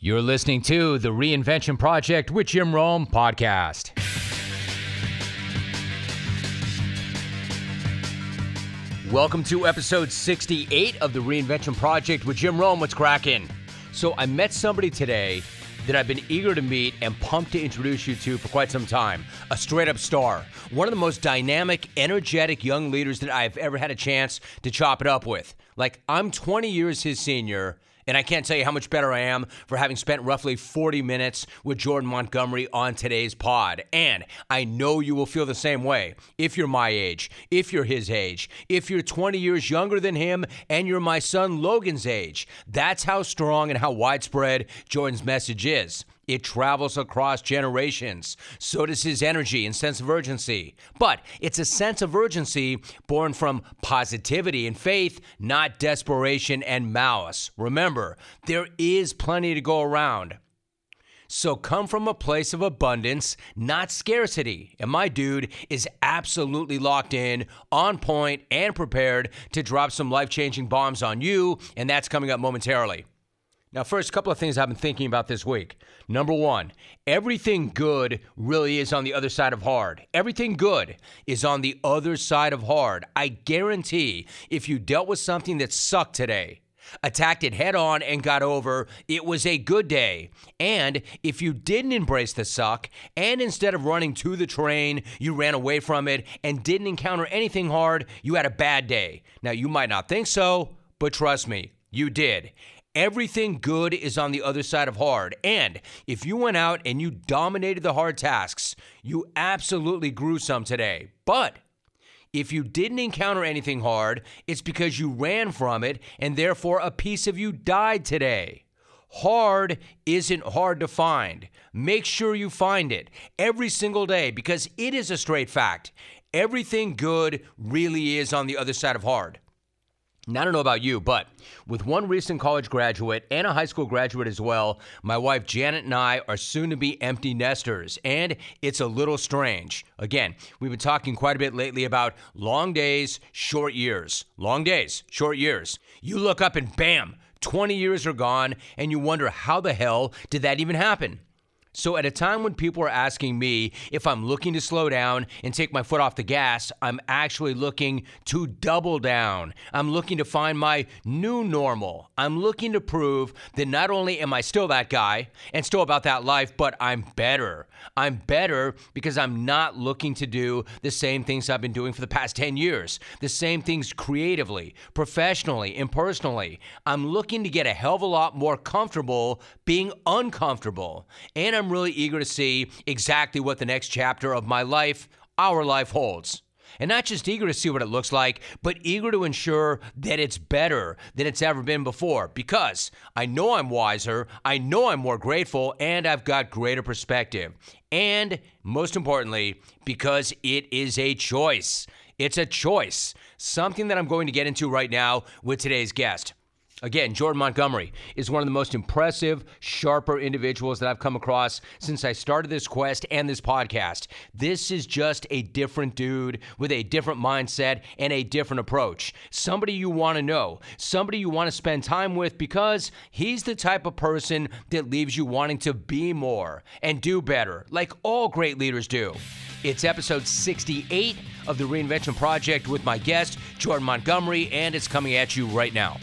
You're listening to The Reinvention Project with Jim Rome podcast. Welcome to episode 68 of The Reinvention Project with Jim Rome. What's cracking? So I met somebody today that I've been eager to meet and pumped to introduce you to for quite some time. A straight-up star. One of the most dynamic, energetic young leaders that I've ever had a chance to chop it up with. Like, I'm 20 years his senior, and I can't tell you how much better I am for having spent roughly 40 minutes with Jordan Montgomery on today's pod. And I know you will feel the same way if you're my age, if you're his age, if you're 20 years younger than him, and you're my son Logan's age. That's how strong and how widespread Jordan's message is. It travels across generations. So does his energy and sense of urgency. But it's a sense of urgency born from positivity and faith, not desperation and malice. Remember, there is plenty to go around. So come from a place of abundance, not scarcity. And my dude is absolutely locked in, on point, and prepared to drop some life-changing bombs on you. And that's coming up momentarily. Now, first, a couple of things I've been thinking about this week. Number one, everything good really is on the other side of hard. Everything good is on the other side of hard. I guarantee if you dealt with something that sucked today, attacked it head on and got over, it was a good day. And if you didn't embrace the suck, and instead of running to the train, you ran away from it and didn't encounter anything hard, you had a bad day. Now, you might not think so, but trust me, you did. Everything good is on the other side of hard. And if you went out and you dominated the hard tasks, you absolutely grew some today. But if you didn't encounter anything hard, it's because you ran from it and therefore a piece of you died today. Hard isn't hard to find. Make sure you find it every single day because it is a straight fact. Everything good really is on the other side of hard. Now, I don't know about you, but with one recent college graduate and a high school graduate as well, my wife Janet and I are soon to be empty nesters, and it's a little strange. Again, we've been talking quite a bit lately about long days, short years. Long days, short years. You look up and bam, 20 years are gone, and you wonder how the hell did that even happen? So at a time when people are asking me if I'm looking to slow down and take my foot off the gas, I'm actually looking to double down. I'm looking to find my new normal. I'm looking to prove that not only am I still that guy and still about that life, but I'm better. I'm better because I'm not looking to do the same things I've been doing for the past 10 years, the same things creatively, professionally, and personally. I'm looking to get a hell of a lot more comfortable being uncomfortable, and I'm really eager to see exactly what the next chapter of my life, our life, holds. And not just eager to see what it looks like, but eager to ensure that it's better than it's ever been before, because I know I'm wiser, I know I'm more grateful, and I've got greater perspective. And most importantly, because it is a choice. It's a choice. Something that I'm going to get into right now with today's guest. Again, Jordan Montgomery is one of the most impressive, sharper individuals that I've come across since I started this quest and this podcast. This is just a different dude with a different mindset and a different approach. Somebody you want to know, somebody you want to spend time with, because he's the type of person that leaves you wanting to be more and do better, like all great leaders do. It's episode 68 of The Reinvention Project with my guest, Jordan Montgomery, and it's coming at you right now.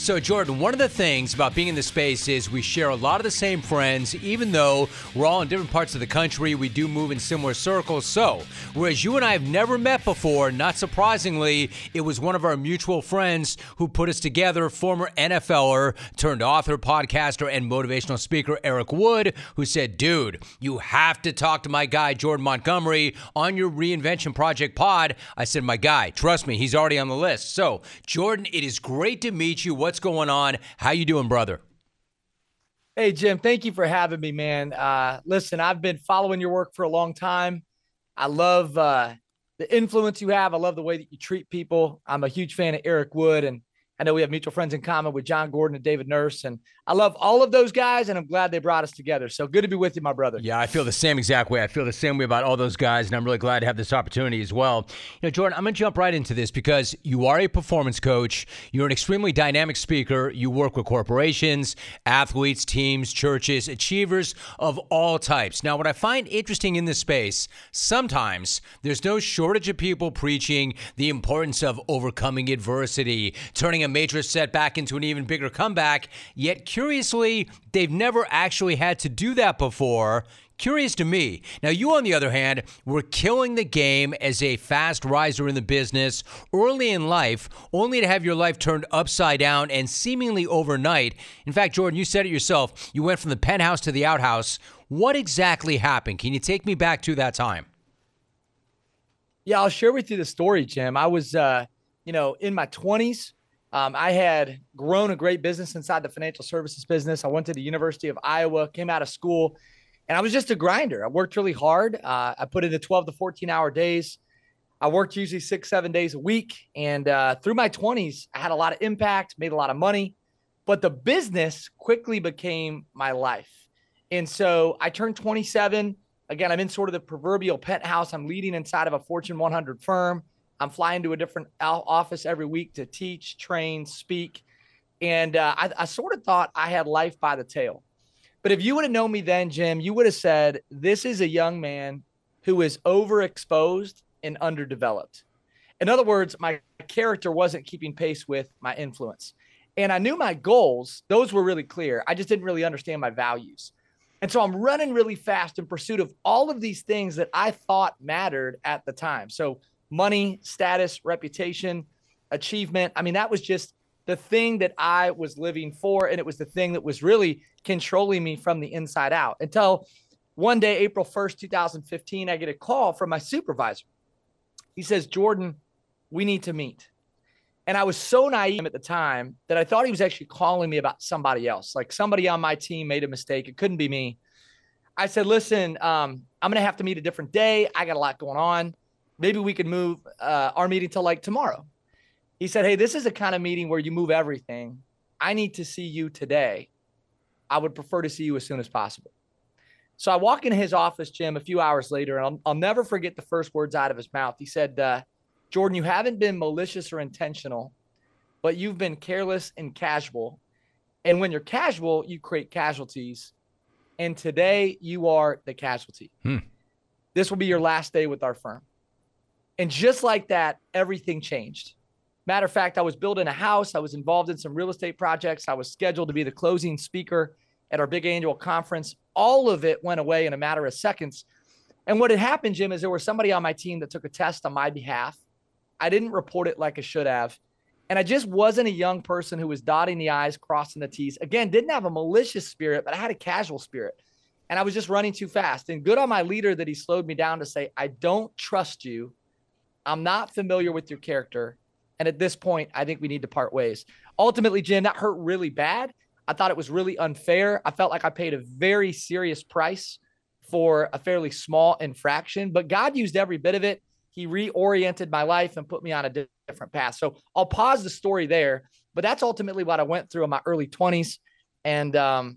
So, Jordan, one of the things about being in this space is we share a lot of the same friends, even though we're all in different parts of the country. We do move in similar circles. So, whereas you and I have never met before, not surprisingly, it was one of our mutual friends who put us together, former NFLer turned author, podcaster, and motivational speaker Eric Wood, who said, dude, you have to talk to my guy, Jordan Montgomery, on your Reinvention Project pod. I said, my guy, trust me, he's already on the list. So, Jordan, it is great to meet you. What's going on? How you doing, brother? Hey, Jim, thank you for having me, man. Listen, I've been following your work for a long time. I love the influence you have. I love the way that you treat people. I'm a huge fan of Eric Wood, and I know we have mutual friends in common with John Gordon and David Nurse, and I love all of those guys, and I'm glad they brought us together. So good to be with you, my brother. Yeah, I feel the same exact way. I feel the same way about all those guys, and I'm really glad to have this opportunity as well. You know, Jordan, I'm going to jump right into this because you are a performance coach. You're an extremely dynamic speaker. You work with corporations, athletes, teams, churches, achievers of all types. Now, what I find interesting in this space, sometimes there's no shortage of people preaching the importance of overcoming adversity, turning a major setback into an even bigger comeback, yet curiously, they've never actually had to do that before. Curious to me. Now, you, on the other hand, were killing the game as a fast riser in the business early in life, only to have your life turned upside down and seemingly overnight. In fact, Jordan, you said it yourself. You went from the penthouse to the outhouse. What exactly happened? Can you take me back to that time? Yeah, I'll share with you the story, Jim. I was, in my 20s. I had grown a great business inside the financial services business. I went to the University of Iowa, came out of school, and I was just a grinder. I worked really hard. I put in the 12 to 14-hour days. I worked usually 6-7 days a week. And through my 20s, I had a lot of impact, made a lot of money. But the business quickly became my life. And so I turned 27. Again, I'm in sort of the proverbial penthouse. I'm leading inside of a Fortune 100 firm. I'm flying to a different office every week to teach, train, speak. And I sort of thought I had life by the tail. But if you would have known me then, Jim, you would have said, this is a young man who is overexposed and underdeveloped. In other words, my character wasn't keeping pace with my influence. And I knew my goals. Those were really clear. I just didn't really understand my values. And so I'm running really fast in pursuit of all of these things that I thought mattered at the time. So money, status, reputation, achievement. I mean, that was just the thing that I was living for. And it was the thing that was really controlling me from the inside out until one day, April 1st, 2015, I get a call from my supervisor. He says, Jordan, we need to meet. And I was so naive at the time that I thought he was actually calling me about somebody else. Like somebody on my team made a mistake. It couldn't be me. I said, listen, I'm going to have to meet a different day. I got a lot going on. Maybe we could move our meeting to like tomorrow. He said, hey, this is the kind of meeting where you move everything. I need to see you today. I would prefer to see you as soon as possible. So I walk into his office, Jim, a few hours later, and I'll never forget the first words out of his mouth. He said, Jordan, you haven't been malicious or intentional, but you've been careless and casual. And when you're casual, you create casualties. And today you are the casualty. This will be your last day with our firm. And just like that, everything changed. Matter of fact, I was building a house. I was involved in some real estate projects. I was scheduled to be the closing speaker at our big annual conference. All of it went away in a matter of seconds. And what had happened, Jim, is there was somebody on my team that took a test on my behalf. I didn't report it like I should have. And I just wasn't a young person who was dotting the I's, crossing the T's. Again, didn't have a malicious spirit, but I had a casual spirit. And I was just running too fast. And good on my leader that he slowed me down to say, I don't trust you. I'm not familiar with your character. And at this point, I think we need to part ways. Ultimately, Jim, that hurt really bad. I thought it was really unfair. I felt like I paid a very serious price for a fairly small infraction, but God used every bit of it. He reoriented my life and put me on a different path. So I'll pause the story there, but that's ultimately what I went through in my early 20s. And,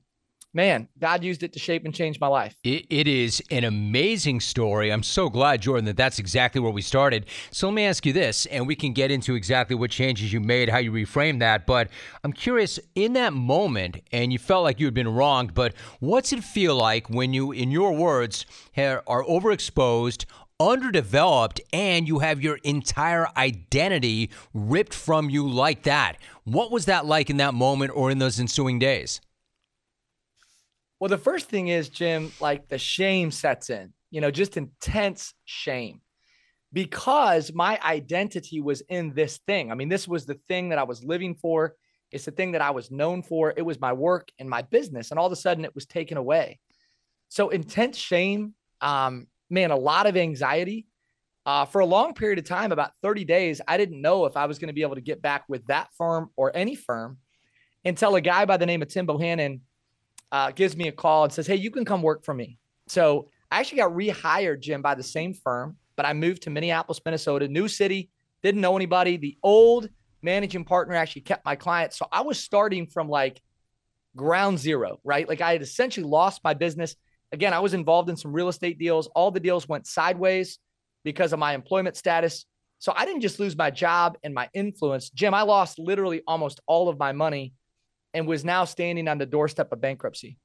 man, God used it to shape and change my life. It is an amazing story. I'm so glad, Jordan, that that's exactly where we started. So let me ask you this, and we can get into exactly what changes you made, how you reframed that. But I'm curious, in that moment, and you felt like you had been wronged, but what's it feel like when you, in your words, are overexposed, underdeveloped and you have your entire identity ripped from you like that. What was that like in that moment or in those ensuing days? Well, the first thing is, Jim, like the shame sets in, you know, just intense shame, because my identity was in this thing. I mean, this was the thing that I was living for. It's the thing that I was known for. It was my work and my business. And all of a sudden it was taken away. So intense shame, man, a lot of anxiety. For a long period of time, about 30 days, I didn't know if I was going to be able to get back with that firm or any firm, until a guy by the name of Tim Bohannon gives me a call and says, hey, you can come work for me. So I actually got rehired, Jim, by the same firm, but I moved to Minneapolis, Minnesota, new city, didn't know anybody. The old managing partner actually kept my clients. So I was starting from like ground zero, right? Like I had essentially lost my business. Again, I was involved in some real estate deals. All the deals went sideways because of my employment status. So I didn't just lose my job and my influence. Jim, I lost literally almost all of my money and was now standing on the doorstep of bankruptcy.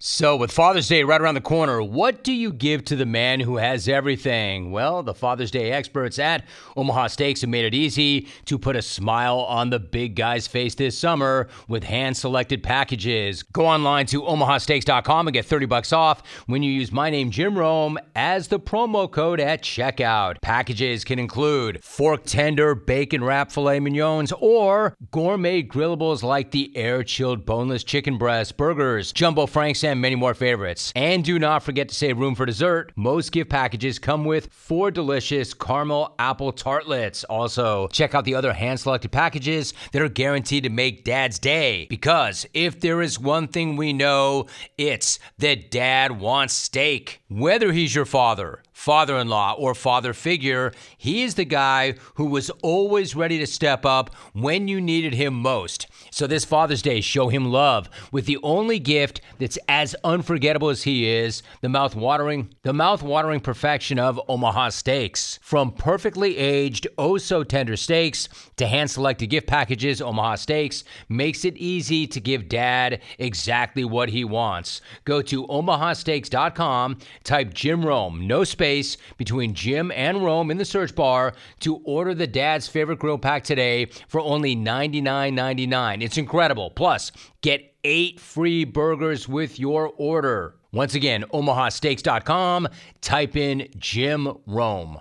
So with Father's Day right around the corner, what do you give to the man who has everything? Well, the Father's Day experts at Omaha Steaks have made it easy to put a smile on the big guy's face this summer with hand-selected packages. Go online to omahasteaks.com and get $30 off when you use my name, Jim Rome, as the promo code at checkout. Packages can include fork tender bacon wrap filet mignons or gourmet grillables like the air-chilled boneless chicken breast burgers, jumbo franks, and many more favorites. And do not forget to save room for dessert. Most gift packages come with 4 delicious caramel apple tartlets. Also, check out the other hand-selected packages that are guaranteed to make Dad's day. Because if there is one thing we know, it's that Dad wants steak. Whether he's your father, father-in-law, or father figure, he is the guy who was always ready to step up when you needed him most. So this Father's Day, show him love with the only gift that's as unforgettable as he is, the mouth-watering perfection of Omaha Steaks. From perfectly aged, oh-so-tender steaks to hand-selected gift packages, Omaha Steaks makes it easy to give Dad exactly what he wants. Go to omahasteaks.com, type Jim Rome, no space between Jim and Rome in the search bar to order the Dad's Favorite Grill Pack today for only $99.99. It's incredible. Plus, get 8 free burgers with your order. Once again, omahasteaks.com. Type in Jim Rome.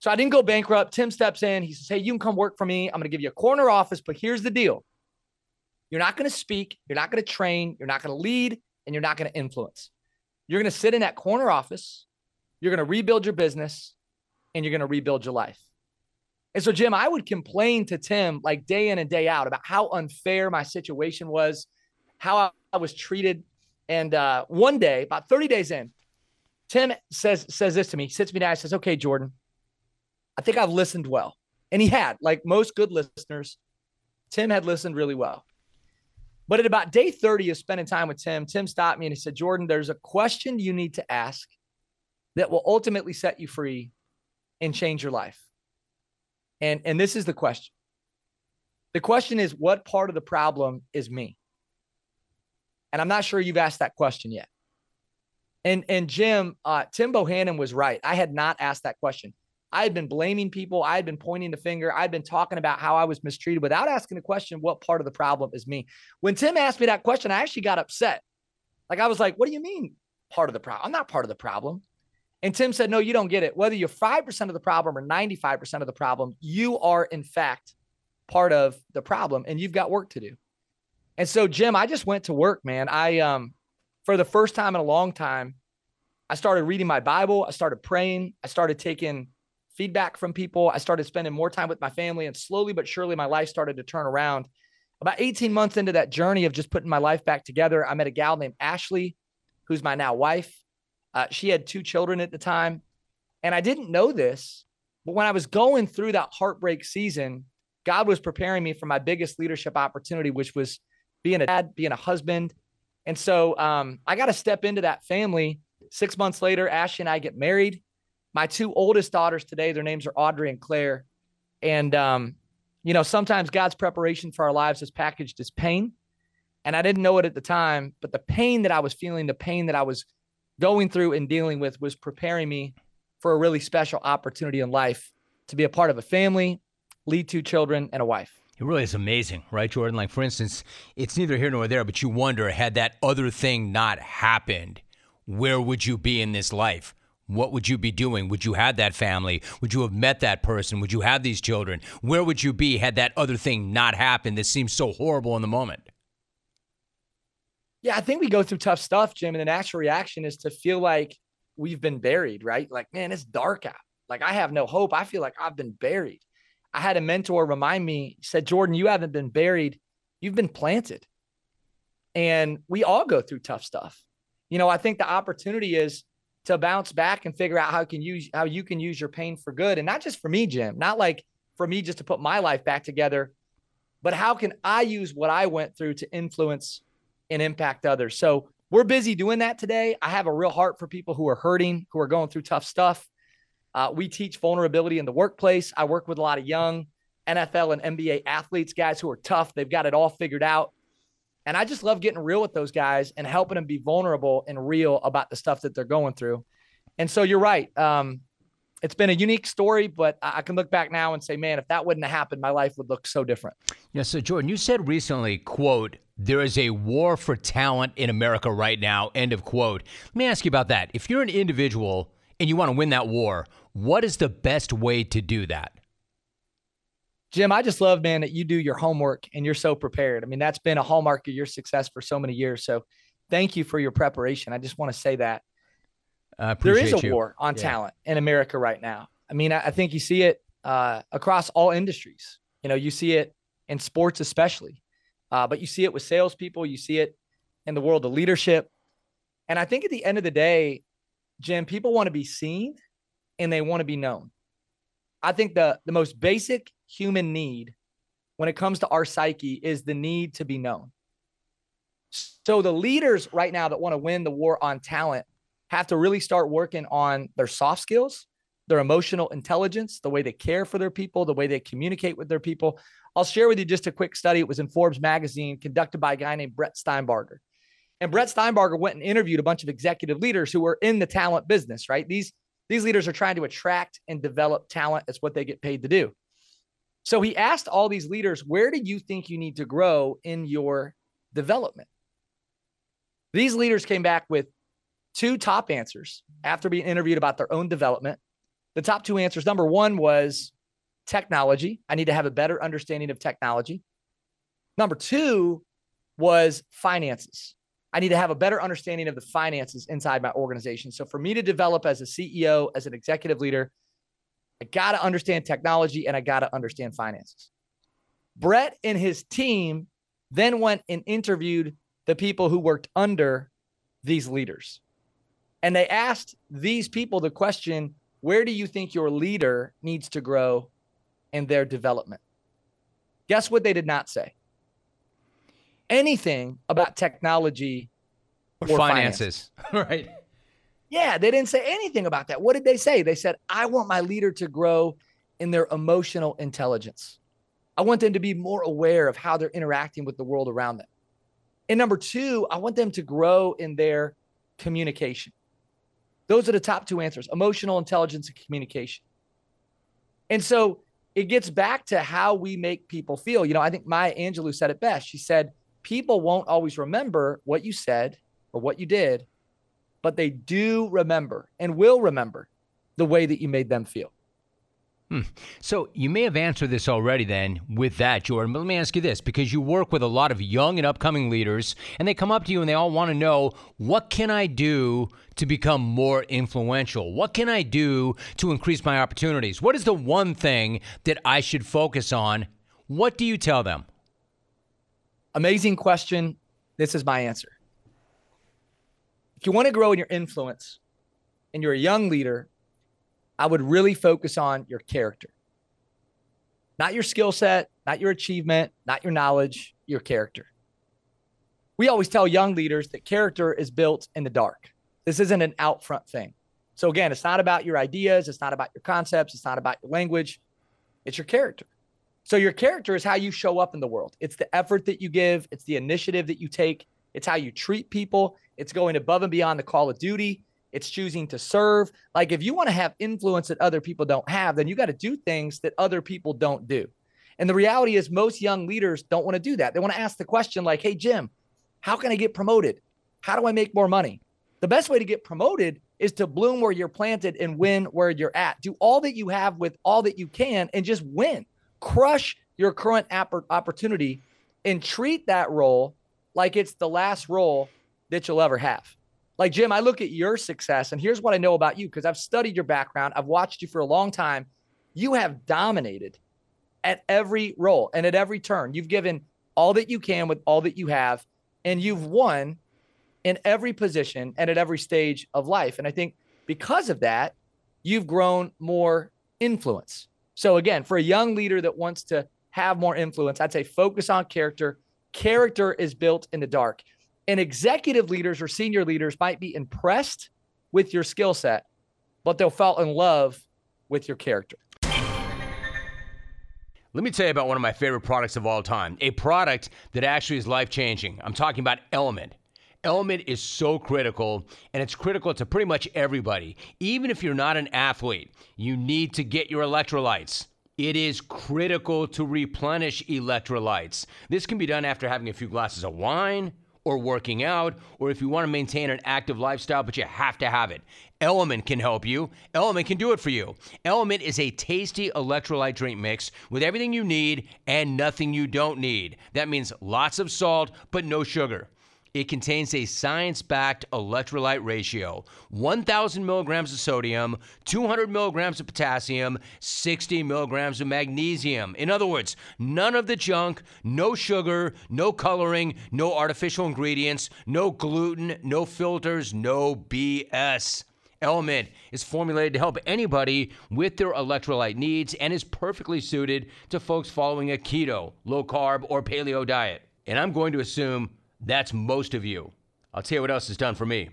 So I didn't go bankrupt. Tim steps in. He says, hey, you can come work for me. I'm going to give you a corner office, but here's the deal. You're not going to speak. You're not going to train. You're not going to lead. And you're not going to influence. You're going to sit in that corner office. You're going to rebuild your business. And you're going to rebuild your life. And so, Jim, I would complain to Tim like day in and day out about how unfair my situation was, how I was treated. And one day, about 30 days in, Tim says this to me. He sits me down and says, okay, Jordan, I think I've listened well. And he had, like most good listeners, Tim had listened really well. But at about day 30 of spending time with Tim, Tim stopped me and he said, Jordan, there's a question you need to ask that will ultimately set you free and change your life. And this is the question. The question is, what part of the problem is me? And I'm not sure you've asked that question yet. And Jim, Tim Bohannon was right. I had not asked that question. I had been blaming people. I had been pointing the finger. I had been talking about how I was mistreated without asking the question, what part of the problem is me? When Tim asked me that question, I actually got upset. Like I was like, what do you mean part of the problem? I'm not part of the problem. And Tim said, no, you don't get it. Whether you're 5% of the problem or 95% of the problem, you are in fact part of the problem and you've got work to do. And so, Jim, I just went to work, man. I for the first time in a long time, I started reading my Bible. I started praying. I started taking feedback from people. I started spending more time with my family, and slowly but surely my life started to turn around. About 18 months into that journey of just putting my life back together, I met a gal named Ashley, who's my now wife. She had 2 children at the time, and I didn't know this, but when I was going through that heartbreak season, God was preparing me for my biggest leadership opportunity, which was being a dad, being a husband. And so I got to step into that family. 6 months later, Ashley and I get married. My 2 oldest daughters today, their names are Audrey and Claire. And, you know, sometimes God's preparation for our lives is packaged as pain. And I didn't know it at the time, but the pain that I was feeling, the pain that I was going through and dealing with was preparing me for a really special opportunity in life to be a part of a family, lead two children and a wife. It really is amazing, right, Jordan? Like, for instance, it's neither here nor there, but you wonder, had that other thing not happened, where would you be in this life? What would you be doing? Would you have that family? Would you have met that person? Would you have these children? Where would you be had that other thing not happened that seems so horrible in the moment? Yeah, I think we go through tough stuff, Jim, and the natural reaction is to feel like we've been buried, right? Like, man, it's dark out. Like, I have no hope. I feel like I've been buried. I had a mentor remind me, he said, Jordan, you haven't been buried. You've been planted. And we all go through tough stuff. You know, I think the opportunity is to bounce back and figure out how you can use your pain for good. And not just for me, Jim, not like for me just to put my life back together, but how can I use what I went through to influence and impact others? So we're busy doing that today. I have a real heart for people who are hurting, who are going through tough stuff. We teach vulnerability in the workplace. I work with a lot of young NFL and NBA athletes, guys who are tough. They've got it all figured out. And I just love getting real with those guys and helping them be vulnerable and real about the stuff that they're going through. And so you're right. It's been a unique story, but I can look back now and say, man, if that wouldn't have happened, my life would look so different. Yeah. So Jordan, you said recently, quote, there is a war for talent in America right now, end of quote. Let me ask you about that. If you're an individual and you want to win that war, what is the best way to do that? Jim, I just love, man, that you do your homework and you're so prepared. I mean, that's been a hallmark of your success for so many years. So thank you for your preparation. I just want to say that. I appreciate there is a war on talent in America right now. I mean, I think you see it across all industries. You know, you see it in sports especially, but you see it with salespeople. You see it in the world of leadership. And I think at the end of the day, Jim, people want to be seen and they want to be known. I think the most basic human need when it comes to our psyche is the need to be known. So the leaders right now that want to win the war on talent have to really start working on their soft skills, their emotional intelligence, the way they care for their people, the way they communicate with their people. I'll share with you just a quick study. It was in Forbes magazine conducted by a guy named Brett Steinbarger. And Brett Steinbarger went and interviewed a bunch of executive leaders who were in the talent business, right? These leaders are trying to attract and develop talent. It's what they get paid to do. So he asked all these leaders, where do you think you need to grow in your development? These leaders came back with two top answers after being interviewed about their own development. The top two answers, number one was technology. I need to have a better understanding of technology. Number two was finances. I need to have a better understanding of the finances inside my organization. So for me to develop as a CEO, as an executive leader, I got to understand technology and I got to understand finances. Brett and his team then went and interviewed the people who worked under these leaders. And they asked these people the question, where do you think your leader needs to grow in their development? Guess what they did not say? Anything about technology or finances. Right. Yeah, they didn't say anything about that. What did they say? They said, I want my leader to grow in their emotional intelligence. I want them to be more aware of how they're interacting with the world around them. And number two, I want them to grow in their communication. Those are the top two answers, emotional intelligence and communication. And so it gets back to how we make people feel. You know, I think Maya Angelou said it best. She said, people won't always remember what you said or what you did, but they do remember and will remember the way that you made them feel. So you may have answered this already then with that, Jordan, but let me ask you this, because you work with a lot of young and upcoming leaders and they come up to you and they all want to know, what can I do to become more influential? What can I do to increase my opportunities? What is the one thing that I should focus on? What do you tell them? Amazing question. This is my answer. If you want to grow in your influence and you're a young leader, I would really focus on your character, not your skill set, not your achievement, not your knowledge, your character. We always tell young leaders that character is built in the dark. This isn't an out front thing. So again, it's not about your ideas. It's not about your concepts. It's not about your language. It's your character. So your character is how you show up in the world. It's the effort that you give. It's the initiative that you take. It's how you treat people. It's going above and beyond the call of duty. It's choosing to serve. Like if you want to have influence that other people don't have, then you got to do things that other people don't do. And the reality is most young leaders don't want to do that. They want to ask the question like, hey, Jim, how can I get promoted? How do I make more money? The best way to get promoted is to bloom where you're planted and win where you're at. Do all that you have with all that you can and just win. Crush your current opportunity and treat that role like it's the last role that you'll ever have. Like, Jim, I look at your success, and here's what I know about you because I've studied your background. I've watched you for a long time. You have dominated at every role and at every turn. You've given all that you can with all that you have, and you've won in every position and at every stage of life. And I think because of that, you've grown more influence. So again, for a young leader that wants to have more influence, I'd say focus on character. Character is built in the dark. And executive leaders or senior leaders might be impressed with your skill set, but they'll fall in love with your character. Let me tell you about one of my favorite products of all time, a product that actually is life-changing. I'm talking about Element. Element is so critical, and it's critical to pretty much everybody. Even if you're not an athlete, you need to get your electrolytes. It is critical to replenish electrolytes. This can be done after having a few glasses of wine or working out, or if you want to maintain an active lifestyle, but you have to have it. Element can help you. Element can do it for you. Element is a tasty electrolyte drink mix with everything you need and nothing you don't need. That means lots of salt, but no sugar. It contains a science-backed electrolyte ratio, 1,000 milligrams of sodium, 200 milligrams of potassium, 60 milligrams of magnesium. In other words, none of the junk, no sugar, no coloring, no artificial ingredients, no gluten, no filters, no BS. Element is formulated to help anybody with their electrolyte needs and is perfectly suited to folks following a keto, low-carb, or paleo diet. And I'm going to assume that's most of you. I'll tell you what else it's done for me.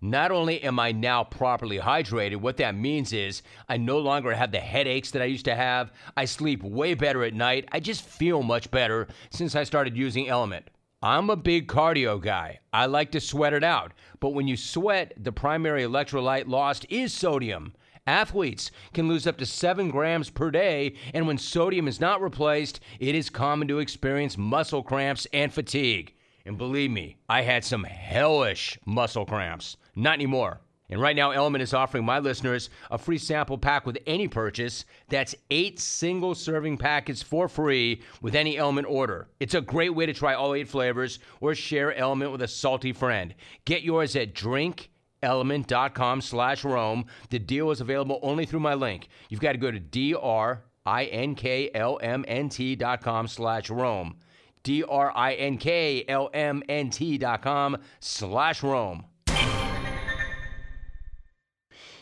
Not only am I now properly hydrated, what that means is I no longer have the headaches that I used to have. I sleep way better at night. I just feel much better since I started using Element. I'm a big cardio guy. I like to sweat it out. But when you sweat, the primary electrolyte lost is sodium. Athletes can lose up to 7 grams per day, and when sodium is not replaced, it is common to experience muscle cramps and fatigue. And believe me, I had some hellish muscle cramps. Not anymore. And right now, Element is offering my listeners a free sample pack with any purchase. That's 8 single serving packets for free with any Element order. It's a great way to try all 8 flavors or share Element with a salty friend. Get yours at drinkelement.com/Rome. The deal is available only through my link. You've got to go to drinklmnt.com/Rome. drinklmnt.com/Rome.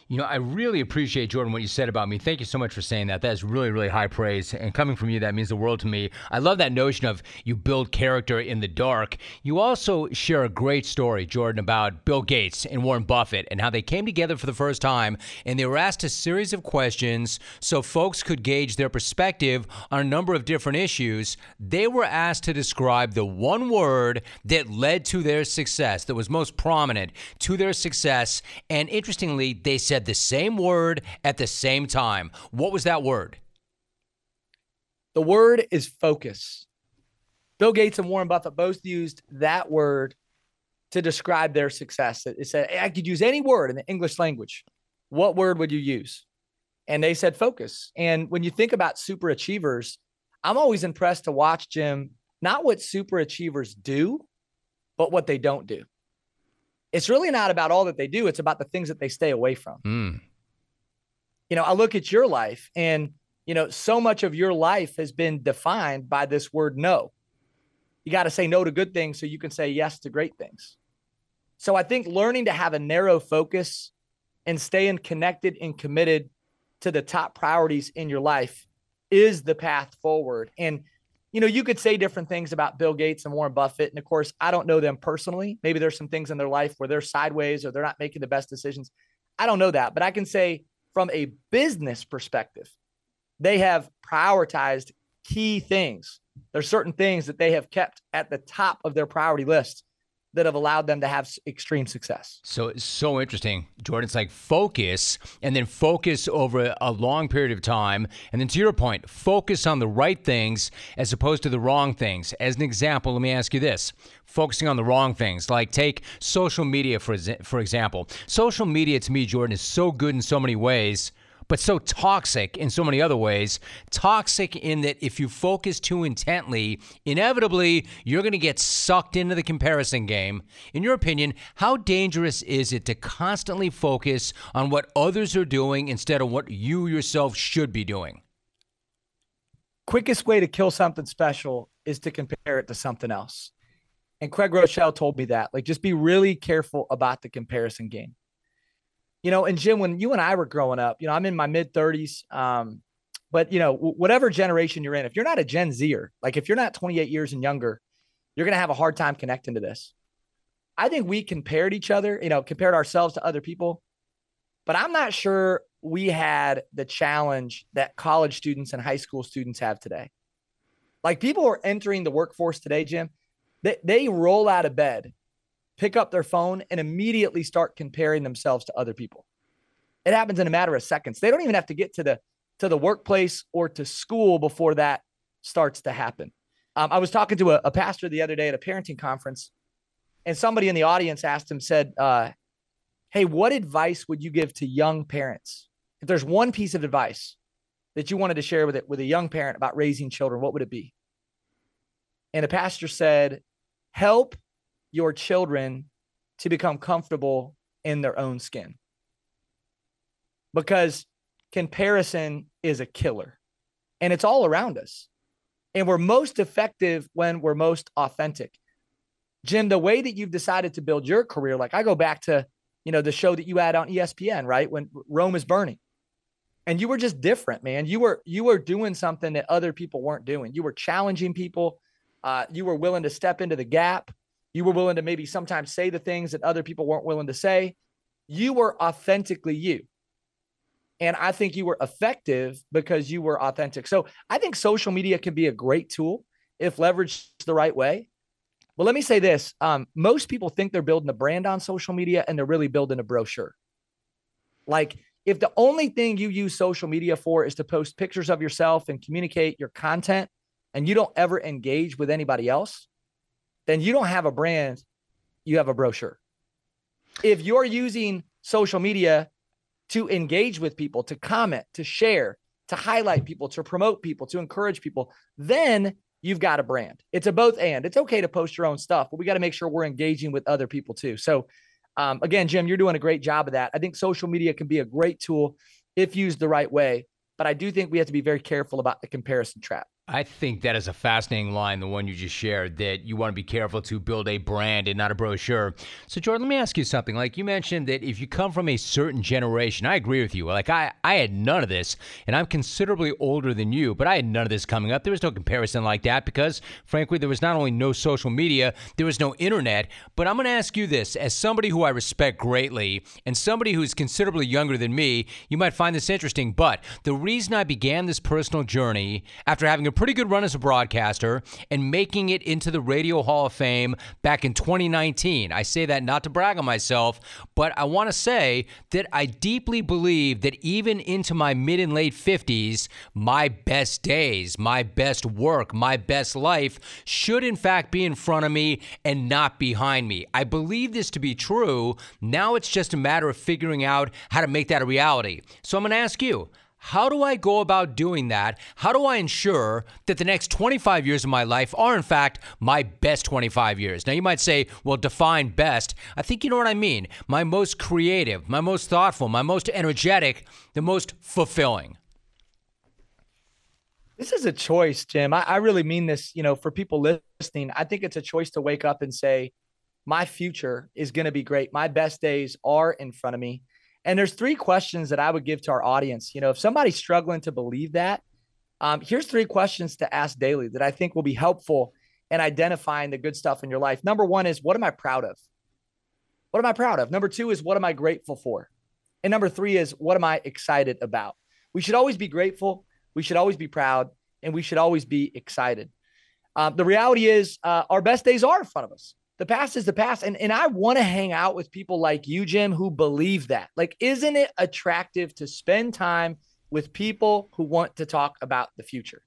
You know, I really appreciate, Jordan, what you said about me. Thank you so much for saying that. That is really, really high praise. And coming from you, that means the world to me. I love that notion of you build character in the dark. You also share a great story, Jordan, about Bill Gates and Warren Buffett and how they came together for the first time. And they were asked a series of questions so folks could gauge their perspective on a number of different issues. They were asked to describe the one word that led to their success, that was most prominent to their success. And interestingly, they said the same word at the same time. What was that word? The word is focus. Bill Gates and Warren Buffett both used that word to describe their success. It said, I could use any word in the English language. What word would you use? And they said focus. And when you think about super achievers, I'm always impressed to watch, Jim, not what super achievers do, but what they don't do. It's really not about all that they do. It's about the things that they stay away from. You know, I look at your life and, you know, so much of your life has been defined by this word no. You got to say no to good things so you can say yes to great things. So I think learning to have a narrow focus and staying connected and committed to the top priorities in your life is the path forward. And you know, you could say different things about Bill Gates and Warren Buffett. And of course, I don't know them personally. Maybe there's some things in their life where they're sideways or they're not making the best decisions. I don't know that, but I can say from a business perspective, they have prioritized key things. There's certain things that they have kept at the top of their priority list that have allowed them to have extreme success. So it's so interesting, Jordan. It's like focus, and then focus over a long period of time. And then to your point, focus on the right things as opposed to the wrong things. As an example, let me ask you this. Focusing on the wrong things, like take social media, for example. Social media to me, Jordan, is so good in so many ways, but so toxic in so many other ways. Toxic in that if you focus too intently, inevitably, you're going to get sucked into the comparison game. In your opinion, how dangerous is it to constantly focus on what others are doing instead of what you yourself should be doing? Quickest way to kill something special is to compare it to something else. And Craig Rochelle told me that, like, just be really careful about the comparison game. You know, and Jim, when you and I were growing up, you know, I'm in my mid 30s, but you know, whatever generation you're in, if you're not a Gen Zer, like if you're not 28 years and younger, you're going to have a hard time connecting to this. I think we compared each other, you know, compared ourselves to other people, but I'm not sure we had the challenge that college students and high school students have today. Like people are entering the workforce today, Jim, they roll out of bed, pick up their phone, and immediately start comparing themselves to other people. It happens in a matter of seconds. They don't even have to get to the workplace or to school before that starts to happen. I was talking to a pastor the other day at a parenting conference, and somebody in the audience asked him, said, hey, what advice would you give to young parents? If there's one piece of advice that you wanted to share with a young parent about raising children, what would it be? And the pastor said, help your children to become comfortable in their own skin, because comparison is a killer and it's all around us. And we're most effective when we're most authentic. Jim, the way that you've decided to build your career, like I go back to, you know, the show that you had on ESPN, right? When Rome is Burning, and you were just different, man. You were doing something that other people weren't doing. You were challenging people. You were willing to step into the gap. You were willing to maybe sometimes say the things that other people weren't willing to say. You were authentically you. And I think you were effective because you were authentic. So I think social media can be a great tool if leveraged the right way. But let me say this. Most people think they're building a brand on social media, and they're really building a brochure. Like if the only thing you use social media for is to post pictures of yourself and communicate your content, and you don't ever engage with anybody else, then you don't have a brand, you have a brochure. If you're using social media to engage with people, to comment, to share, to highlight people, to promote people, to encourage people, then you've got a brand. It's a both and. It's okay to post your own stuff, but we got to make sure we're engaging with other people too. So again, Jim, you're doing a great job of that. I think social media can be a great tool if used the right way, but I do think we have to be very careful about the comparison trap. I think that is a fascinating line, the one you just shared, that you want to be careful to build a brand and not a brochure. So, Jordan, let me ask you something. Like you mentioned that if you come from a certain generation, I agree with you. Like I had none of this, and I'm considerably older than you, but I had none of this coming up. There was no comparison like that because, frankly, there was not only no social media, there was no internet. But I'm going to ask you this. As somebody who I respect greatly and somebody who is considerably younger than me, you might find this interesting. But the reason I began this personal journey after having a pretty good run as a broadcaster and making it into the Radio Hall of Fame back in 2019. I say that not to brag on myself, but I want to say that I deeply believe that even into my mid and late 50s, my best days, my best work, my best life should in fact be in front of me and not behind me. I believe this to be true. Now it's just a matter of figuring out how to make that a reality. So I'm going to ask you, how do I go about doing that? How do I ensure that the next 25 years of my life are, in fact, my best 25 years? Now, you might say, well, define best. I think you know what I mean. My most creative, my most thoughtful, my most energetic, the most fulfilling. This is a choice, Jim. I really mean this, you know, for people listening. I think it's a choice to wake up and say, my future is going to be great. My best days are in front of me. And there's three questions that I would give to our audience. You know, if somebody's struggling to believe that, here's three questions to ask daily that I think will be helpful in identifying the good stuff in your life. Number one is, what am I proud of? What am I proud of? Number two is, what am I grateful for? And number three is, what am I excited about? We should always be grateful. We should always be proud. and we should always be excited. The reality is our best days are in front of us. The past is the past. And I want to hang out with people like you, Jim, who believe that. Like, isn't it attractive to spend time with people who want to talk about the future?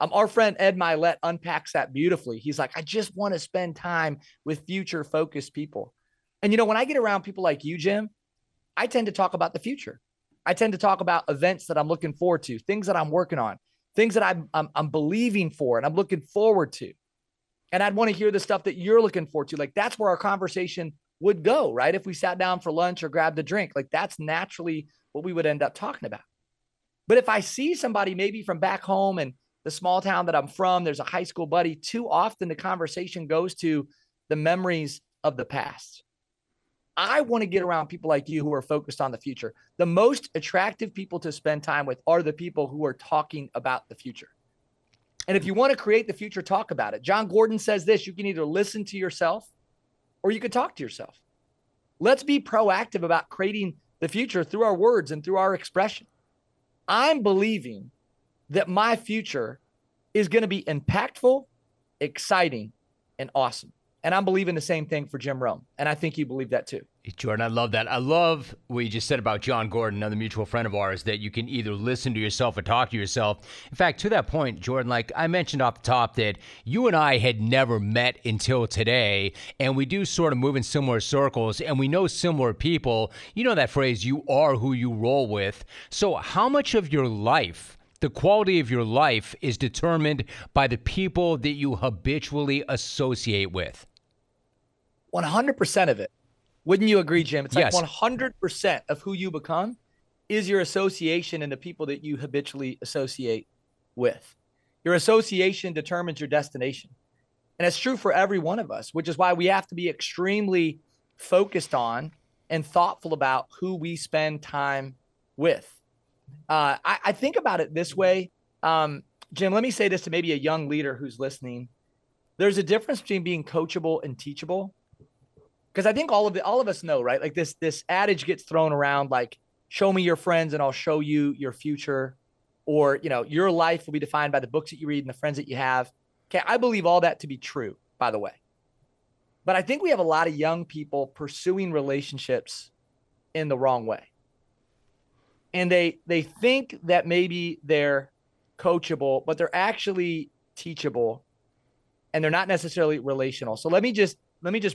Our friend Ed Milet unpacks that beautifully. He's like, I just want to spend time with future-focused people. And, you know, when I get around people like you, Jim, I tend to talk about the future. I tend to talk about events that I'm looking forward to, things that I'm working on, things that I'm believing for and I'm looking forward to. And I'd want to hear the stuff that you're looking forward to. Like, that's where our conversation would go, right? If we sat down for lunch or grabbed a drink, like, that's naturally what we would end up talking about. But if I see somebody maybe from back home and the small town that I'm from, there's a high school buddy, too often the conversation goes to the memories of the past. I want to get around people like you who are focused on the future. The most attractive people to spend time with are the people who are talking about the future. And if you want to create the future, talk about it. John Gordon says this: you can either listen to yourself or you can talk to yourself. Let's be proactive about creating the future through our words and through our expression. I'm believing that my future is going to be impactful, exciting, and awesome. And I'm believing the same thing for Jim Rome. And I think you believe that too. Jordan, I love that. I love what you just said about John Gordon, another mutual friend of ours, that you can either listen to yourself or talk to yourself. In fact, to that point, Jordan, like I mentioned off the top that you and I had never met until today, and we do sort of move in similar circles, and we know similar people. You know that phrase, you are who you roll with. So how much of your life, the quality of your life, is determined by the people that you habitually associate with? 100% of it. Wouldn't you agree, Jim? It's like 100% of who you become is your association and the people that you habitually associate with. Your association determines your destination. And it's true for every one of us, which is why we have to be extremely focused on and thoughtful about who we spend time with. I think about it this way. Jim, let me say this to maybe a young leader who's listening. There's a difference between being coachable and teachable, because I think all of us know, right? Like this adage gets thrown around, like, show me your friends and I'll show you your future, or, you know, your life will be defined by the books that you read and the friends that you have. Okay, I believe all that to be true, by the way. But I think we have a lot of young people pursuing relationships in the wrong way. And they think that maybe they're coachable, but they're actually teachable. And they're not necessarily relational. So let me just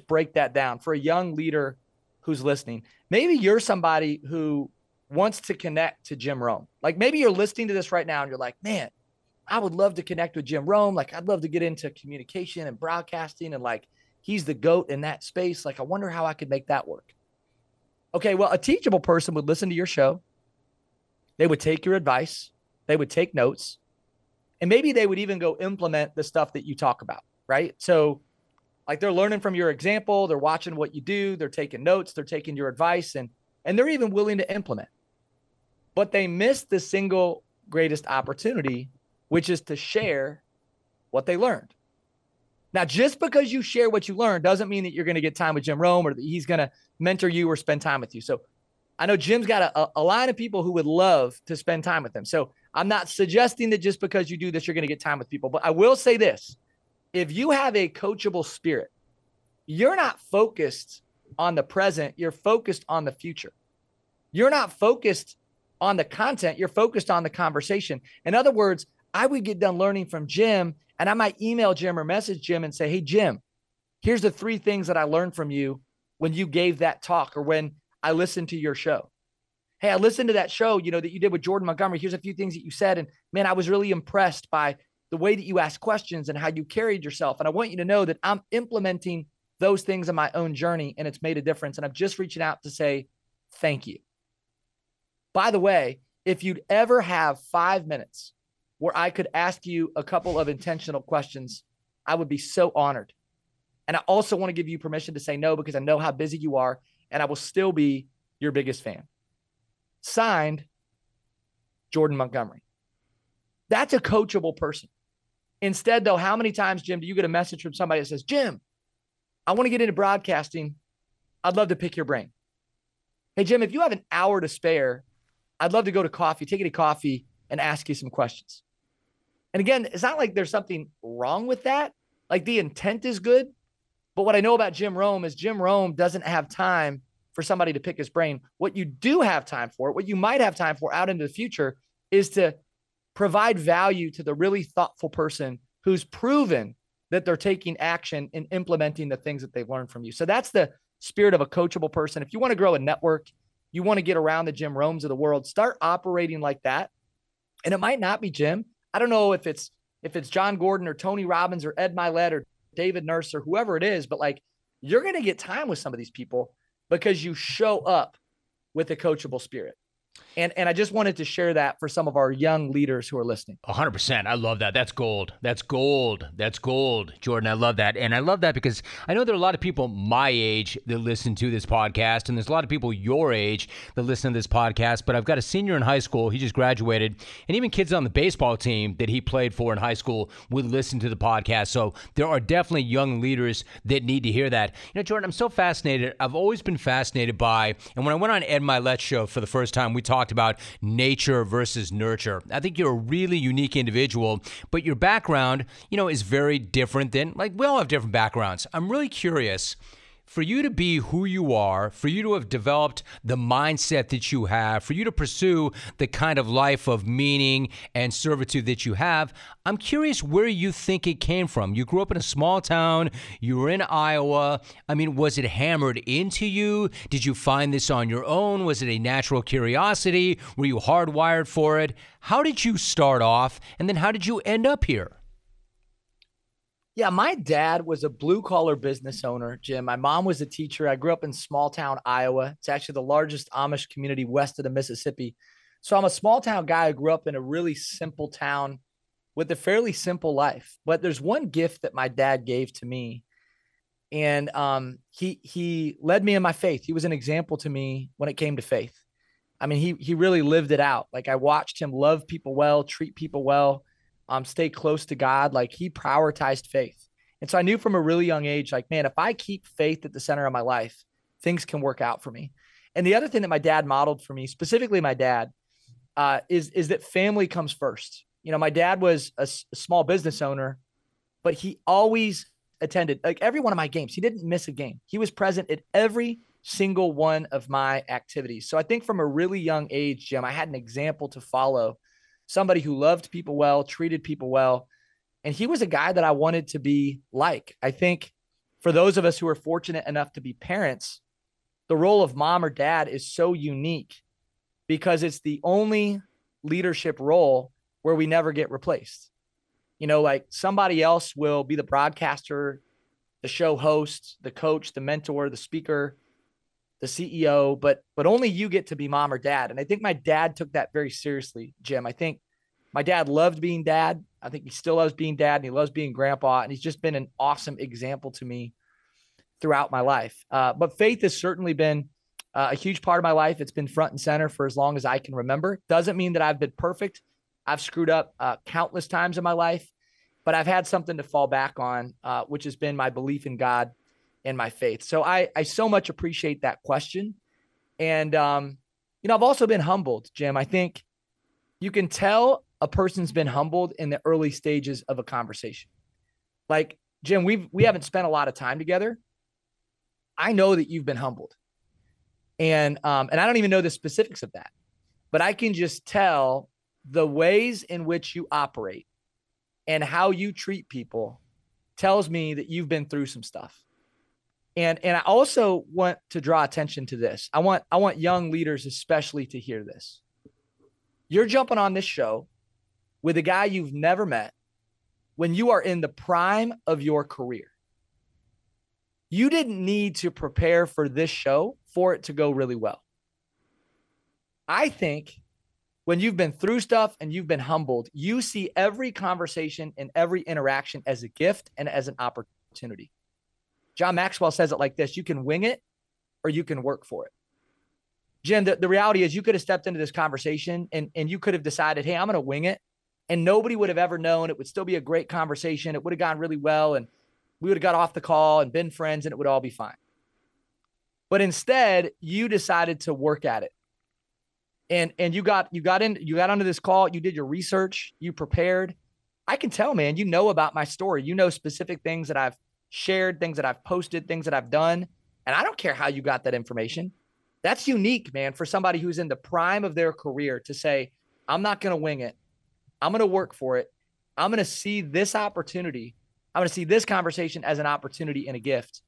break that down for a young leader who's listening. Maybe you're somebody who wants to connect to Jim Rome. Like, maybe you're listening to this right now and you're like, man, I would love to connect with Jim Rome. Like, I'd love to get into communication and broadcasting, and like, he's the GOAT in that space. Like, I wonder how I could make that work. Okay, well, a teachable person would listen to your show. They would take your advice. They would take notes. And maybe they would even go implement the stuff that you talk about, right? So like, they're learning from your example, they're watching what you do, they're taking notes, they're taking your advice, and they're even willing to implement. But they miss the single greatest opportunity, which is to share what they learned. Now, just because you share what you learned doesn't mean that you're going to get time with Jim Rome or that he's going to mentor you or spend time with you. So I know Jim's got a line of people who would love to spend time with him. So I'm not suggesting that just because you do this, you're going to get time with people. But I will say this. If you have a coachable spirit, you're not focused on the present. You're focused on the future. You're not focused on the content. You're focused on the conversation. In other words, I would get done learning from Jim, and I might email Jim or message Jim and say, hey, Jim, here's the three things that I learned from you when you gave that talk or when I listened to your show. Hey, I listened to that show, you know, that you did with Jordan Montgomery. Here's a few things that you said. And man, I was really impressed by the way that you asked questions and how you carried yourself. And I want you to know that I'm implementing those things in my own journey, and it's made a difference. And I'm just reaching out to say, thank you. By the way, if you'd ever have 5 minutes where I could ask you a couple of intentional questions, I would be so honored. And I also want to give you permission to say no, because I know how busy you are. And I will still be your biggest fan. Signed, Jordan Montgomery. That's a coachable person. Instead, though, how many times, Jim, do you get a message from somebody that says, Jim, I want to get into broadcasting. I'd love to pick your brain. Hey, Jim, if you have an hour to spare, I'd love to go to coffee, take you to coffee, and ask you some questions. And again, it's not like there's something wrong with that. Like the intent is good. But what I know about Jim Rome is Jim Rome doesn't have time for somebody to pick his brain. What you do have time for, what you might have time for out into the future, is to provide value to the really thoughtful person who's proven that they're taking action and implementing the things that they've learned from you. So that's the spirit of a coachable person. If you want to grow a network, you want to get around the Jim Romes of the world, start operating like that. And it might not be Jim. I don't know if it's John Gordon or Tony Robbins or Ed Milet or David Nurse or whoever it is, but like, you're going to get time with some of these people because you show up with a coachable spirit. And I just wanted to share that for some of our young leaders who are listening. 100%. I love that. That's gold. That's gold. That's gold, Jordan. I love that. And I love that because I know there are a lot of people my age that listen to this podcast, and there's a lot of people your age that listen to this podcast, but I've got a senior in high school. He just graduated, and even kids on the baseball team that he played for in high school would listen to the podcast. So there are definitely young leaders that need to hear that. You know, Jordan, I'm so fascinated. I've always been fascinated by, and when I went on Ed Milet's show for the first time, we talked about nature versus nurture. I think you're a really unique individual, but your background, you know, is very different than, like, we all have different backgrounds. I'm really curious, for you to be who you are, for you to have developed the mindset that you have, for you to pursue the kind of life of meaning and servitude that you have, I'm curious where you think it came from. You grew up in a small town. You were in Iowa. I mean, was it hammered into you? Did you find this on your own? Was it a natural curiosity? Were you hardwired for it? How did you start off, and then how did you end up here? Yeah, my dad was a blue-collar business owner, Jim. My mom was a teacher. I grew up in small-town Iowa. It's actually the largest Amish community west of the Mississippi. So I'm a small-town guy who grew up in a really simple town with a fairly simple life. But there's one gift that my dad gave to me, and he led me in my faith. He was an example to me when it came to faith. I mean, he really lived it out. Like, I watched him love people well, treat people well, stay close to God. Like, he prioritized faith. And so I knew from a really young age, like, man, if I keep faith at the center of my life, things can work out for me. And the other thing that my dad modeled for me, specifically my dad, is that family comes first. You know, my dad was a small business owner, but he always attended, like, every one of my games. He didn't miss a game. He was present at every single one of my activities. So I think from a really young age, Jim, I had an example to follow. Somebody who loved people well, treated people well. And he was a guy that I wanted to be like. I think for those of us who are fortunate enough to be parents, the role of mom or dad is so unique because it's the only leadership role where we never get replaced. You know, like, somebody else will be the broadcaster, the show host, the coach, the mentor, the speaker, the CEO, but only you get to be mom or dad. And I think my dad took that very seriously, Jim. I think my dad loved being dad. I think he still loves being dad, and he loves being grandpa. And he's just been an awesome example to me throughout my life. But faith has certainly been a huge part of my life. It's been front and center for as long as I can remember. Doesn't mean that I've been perfect. I've screwed up countless times in my life, but I've had something to fall back on, which has been my belief in God in my faith. So I so much appreciate that question. And, you know, I've also been humbled, Jim. I think you can tell a person's been humbled in the early stages of a conversation. Like, Jim, we haven't spent a lot of time together. I know that you've been humbled, and I don't even know the specifics of that, but I can just tell the ways in which you operate and how you treat people tells me that you've been through some stuff. And I also want to draw attention to this. I want young leaders especially to hear this. You're jumping on this show with a guy you've never met when you are in the prime of your career. You didn't need to prepare for this show for it to go really well. I think when you've been through stuff and you've been humbled, you see every conversation and every interaction as a gift and as an opportunity. John Maxwell says it like this: you can wing it or you can work for it. Jim, the reality is you could have stepped into this conversation and you could have decided, hey, I'm going to wing it. And nobody would have ever known. It would still be a great conversation. It would have gone really well. And we would have got off the call and been friends and it would all be fine. But instead, you decided to work at it. And you got onto this call. You did your research. You prepared. I can tell, man, you know about my story. You know specific things that I've shared, things that I've posted, things that I've done. And I don't care how you got that information. That's unique, man, for somebody who's in the prime of their career to say, I'm not going to wing it. I'm going to work for it. I'm going to see this opportunity. I'm going to see this conversation as an opportunity and a gift.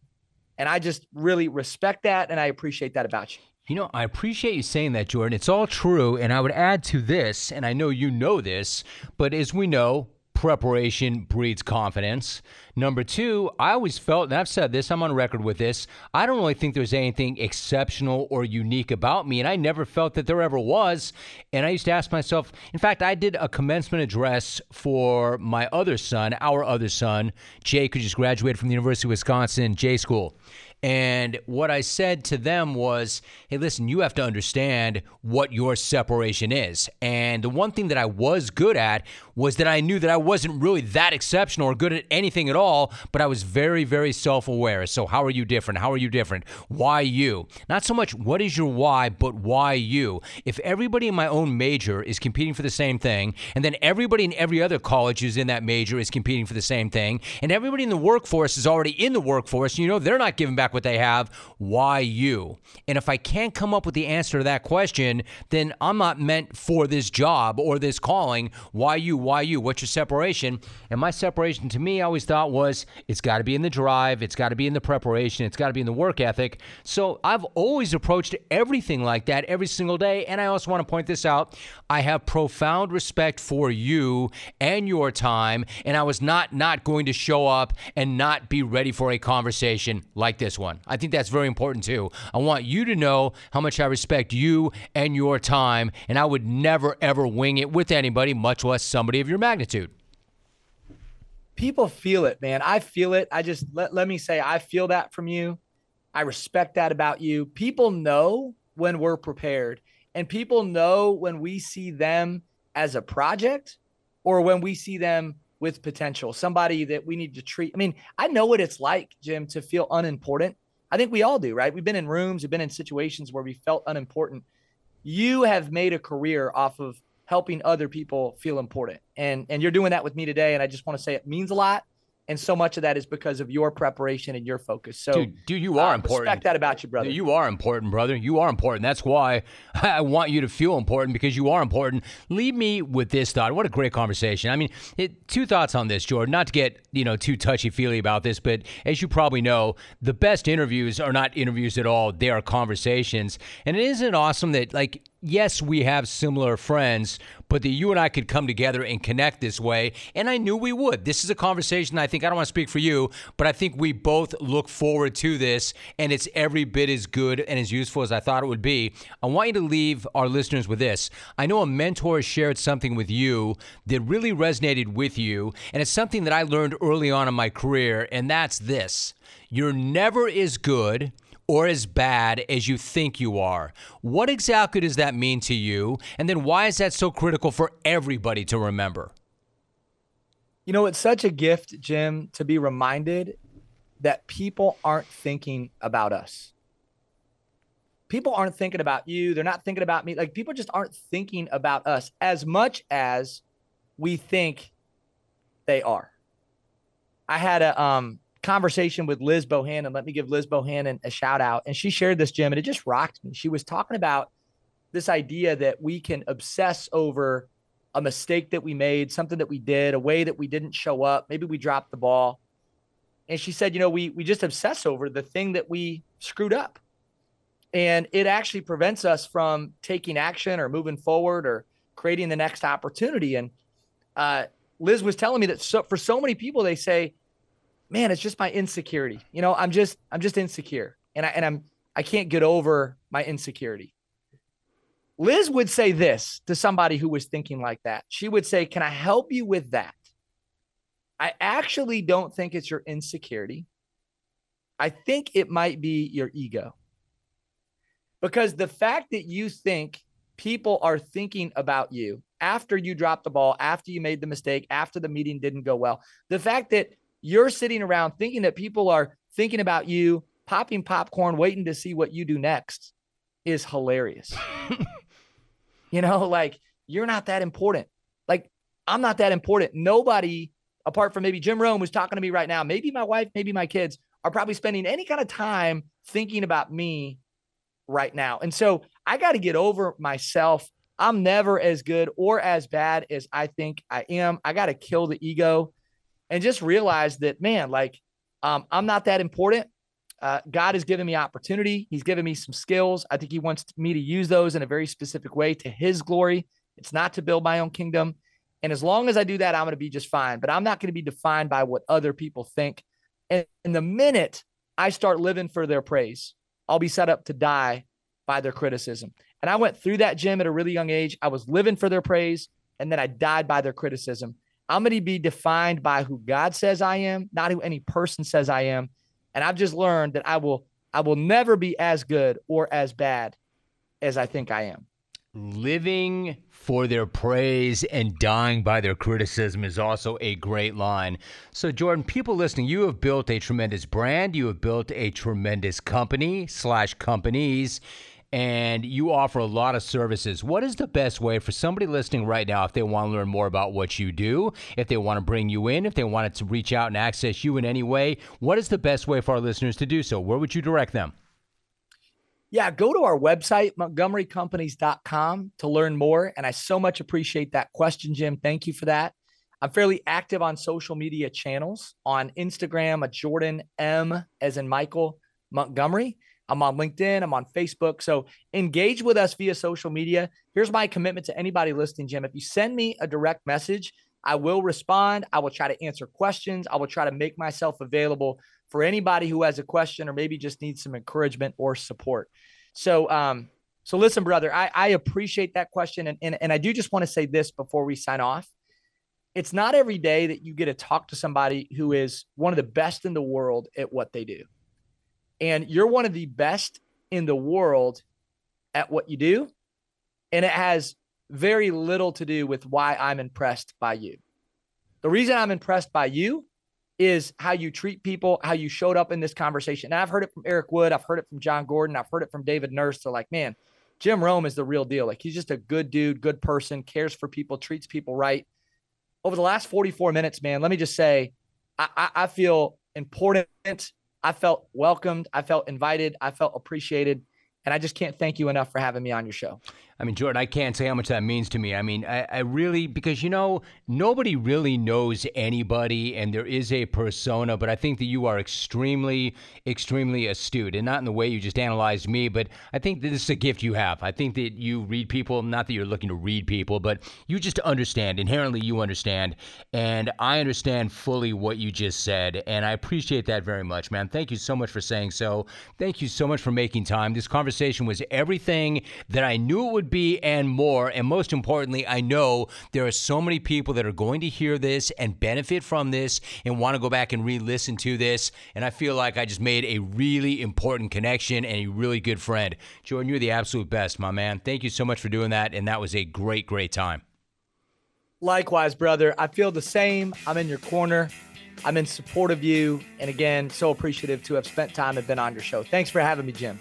And I just really respect that. And I appreciate that about you. You know, I appreciate you saying that, Jordan. It's all true. And I would add to this, and I know you know this, but as we know, preparation breeds confidence. Number two, I always felt, and I've said this, I'm on record with this, I don't really think there's anything exceptional or unique about me, and I never felt that there ever was. And I used to ask myself, in fact, I did a commencement address for my other son, our other son, Jake, who just graduated from the University of Wisconsin J School. And what I said to them was, hey, listen, you have to understand what your separation is. And the one thing that I was good at was that I knew that I wasn't really that exceptional or good at anything at all, but I was very, very self-aware. So how are you different? How are you different? Why you? Not so much what is your why, but why you? If everybody in my own major is competing for the same thing, and then everybody in every other college who's in that major is competing for the same thing, and everybody in the workforce is already in the workforce, you know they're not giving back what they have, why you? And if I can't come up with the answer to that question, then I'm not meant for this job or this calling. Why you? Why you? What's your separation? And my separation to me, I always thought was, it's got to be in the drive. It's got to be in the preparation. It's got to be in the work ethic. So I've always approached everything like that every single day. And I also want to point this out. I have profound respect for you and your time. And I was not going to show up and not be ready for a conversation like this one. I think that's very important too. I want you to know how much I respect you and your time, and I would never, ever wing it with anybody, much less somebody of your magnitude. People feel it, man. I feel it. I just, let me say, I feel that from you. I respect that about you. People know when we're prepared, and people know when we see them as a project or when we see them with potential, somebody that we need to treat. I mean, I know what it's like, Jim, to feel unimportant. I think we all do, right? We've been in rooms, we've been in situations where we felt unimportant. You have made a career off of helping other people feel important. And you're doing that with me today. And I just want to say it means a lot. And so much of that is because of your preparation and your focus. So, dude, you are important. I respect that about you, brother. You are important, brother. You are important. That's why I want you to feel important, because you are important. Leave me with this thought. What a great conversation. I mean, two thoughts on this, Jordan. Not to get too touchy-feely about this, but as you probably know, the best interviews are not interviews at all. They are conversations. And isn't it awesome that, like, yes, we have similar friends, but that you and I could come together and connect this way. And I knew we would. This is a conversation, I think, I don't want to speak for you, but I think we both look forward to this, and it's every bit as good and as useful as I thought it would be. I want you to leave our listeners with this. I know a mentor shared something with you that really resonated with you, and it's something that I learned early on in my career, and that's this. You're never as good or as bad as you think you are. What exactly does that mean to you? And then why is that so critical for everybody to remember? You know, it's such a gift, Jim, to be reminded that people aren't thinking about us. People aren't thinking about you. They're not thinking about me. Like, people just aren't thinking about us as much as we think they are. I had a conversation with Liz Bohannon. Let me give Liz Bohannon a shout out. And she shared this, Jim, and it just rocked me. She was talking about this idea that we can obsess over a mistake that we made, something that we did, a way that we didn't show up. Maybe we dropped the ball. And she said, we just obsess over the thing that we screwed up. And it actually prevents us from taking action or moving forward or creating the next opportunity. And Liz was telling me that for so many people, they say, man, it's just my insecurity. I'm just insecure, and I can't get over my insecurity. Liz would say this to somebody who was thinking like that. She would say, can I help you with that? I actually don't think it's your insecurity. I think it might be your ego. Because the fact that you think people are thinking about you after you dropped the ball, after you made the mistake, after the meeting didn't go well, the fact that you're sitting around thinking that people are thinking about you, popping popcorn, waiting to see what you do next is hilarious. Like, you're not that important. Like, I'm not that important. Nobody, apart from maybe Jim Rome, who's talking to me right now, maybe my wife, maybe my kids, are probably spending any kind of time thinking about me right now. And so I got to get over myself. I'm never as good or as bad as I think I am. I got to kill the ego and just realize that, man, like, I'm not that important. God has given me opportunity. He's given me some skills. I think he wants me to use those in a very specific way to his glory. It's not to build my own kingdom. And as long as I do that, I'm going to be just fine, but I'm not going to be defined by what other people think. And the minute I start living for their praise, I'll be set up to die by their criticism. And I went through that, Jim, at a really young age. I was living for their praise, and then I died by their criticism. I'm going to be defined by who God says I am, not who any person says I am. And I've just learned that I will never be as good or as bad as I think I am. Living for their praise and dying by their criticism is also a great line. So, Jordan, people listening, you have built a tremendous brand. You have built a tremendous company/companies, and you offer a lot of services. What is the best way for somebody listening right now, if they want to learn more about what you do, if they want to bring you in, if they wanted to reach out and access you in any way, what is the best way for our listeners to do so? Where would you direct them? Yeah, go to our website, montgomereycompanies.com, to learn more. And I so much appreciate that question, Jim. Thank you for that. I'm fairly active on social media channels. On Instagram, a Jordan M, as in Michael, Montgomery. I'm on LinkedIn. I'm on Facebook. So engage with us via social media. Here's my commitment to anybody listening, Jim. If you send me a direct message, I will respond. I will try to answer questions. I will try to make myself available for anybody who has a question or maybe just needs some encouragement or support. So listen, brother, I appreciate that question. And I do just want to say this before we sign off. It's not every day that you get to talk to somebody who is one of the best in the world at what they do. And you're one of the best in the world at what you do. And it has very little to do with why I'm impressed by you. The reason I'm impressed by you is how you treat people, how you showed up in this conversation. And I've heard it from Eric Wood. I've heard it from John Gordon. I've heard it from David Nurse. They're like, man, Jim Rome is the real deal. Like, he's just a good dude, good person, cares for people, treats people right. Over the last 44 minutes, man, let me just say, I feel important. I felt welcomed. I felt invited. I felt appreciated. And I just can't thank you enough for having me on your show. I mean, Jordan, I can't say how much that means to me. I mean, I really, because, you know, nobody really knows anybody and there is a persona, but I think that you are extremely, extremely astute, and not in the way you just analyzed me, but I think that this is a gift you have. I think that you read people, not that you're looking to read people, but you just understand. Inherently, you understand. And I understand fully what you just said. And I appreciate that very much, man. Thank you so much for saying so. Thank you so much for making time. This conversation was everything that I knew it would be and more. And most importantly, I know there are so many people that are going to hear this and benefit from this and want to go back and re-listen to this. And I feel like I just made a really important connection and a really good friend. Jordan, you're the absolute best, my man. Thank you so much for doing that. And that was a great, great time. Likewise, brother. I feel the same. I'm in your corner. I'm in support of you. And again, so appreciative to have spent time and been on your show. Thanks for having me, Jim.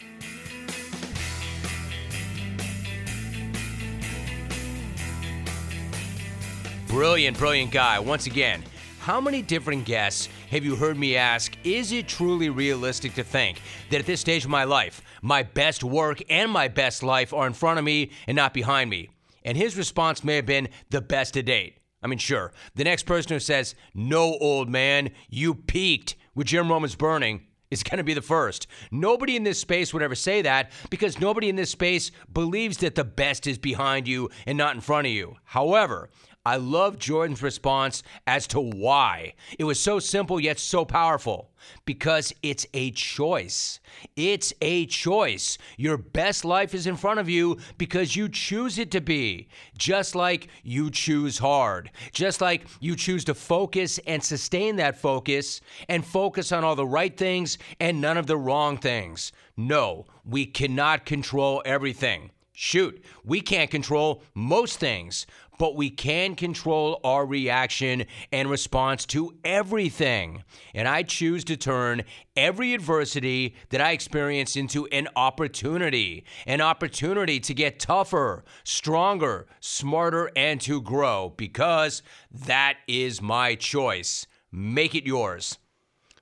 Brilliant, brilliant guy. Once again, how many different guests have you heard me ask, is it truly realistic to think that at this stage of my life, my best work and my best life are in front of me and not behind me? And his response may have been the best to date. I mean, sure, the next person who says, no, old man, you peaked with Jim Rome is Burning, is going to be the first. Nobody in this space would ever say that because nobody in this space believes that the best is behind you and not in front of you. However, I love Jordan's response as to why. It was so simple yet so powerful. Because it's a choice. It's a choice. Your best life is in front of you because you choose it to be. Just like you choose hard. Just like you choose to focus and sustain that focus and focus on all the right things and none of the wrong things. No, we cannot control everything. Shoot, we can't control most things, but we can control our reaction and response to everything. And I choose to turn every adversity that I experience into an opportunity to get tougher, stronger, smarter, and to grow, because that is my choice. Make it yours.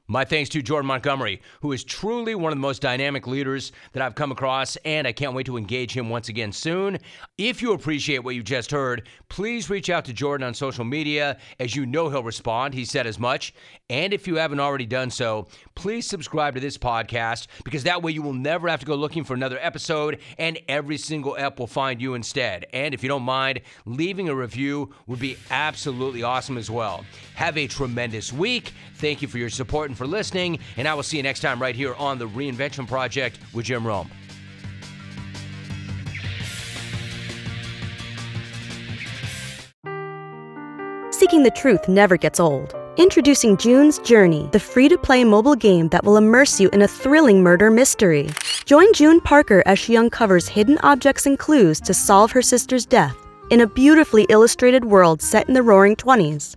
My thanks to Jordan Montgomery, who is truly one of the most dynamic leaders that I've come across, and I can't wait to engage him once again soon. If you appreciate what you just heard, please reach out to Jordan on social media. As you know, he'll respond. He said as much. And if you haven't already done so, please subscribe to this podcast, because that way you will never have to go looking for another episode, and every single ep will find you instead. And if you don't mind, leaving a review would be absolutely awesome as well. Have a tremendous week. Thank you for your support and for listening, and I will see you next time right here on The Reinvention Project with Jim Rome. Seeking the truth never gets old. Introducing June's Journey, the free-to-play mobile game that will immerse you in a thrilling murder mystery. Join June Parker as she uncovers hidden objects and clues to solve her sister's death in a beautifully illustrated world set in the roaring 20s.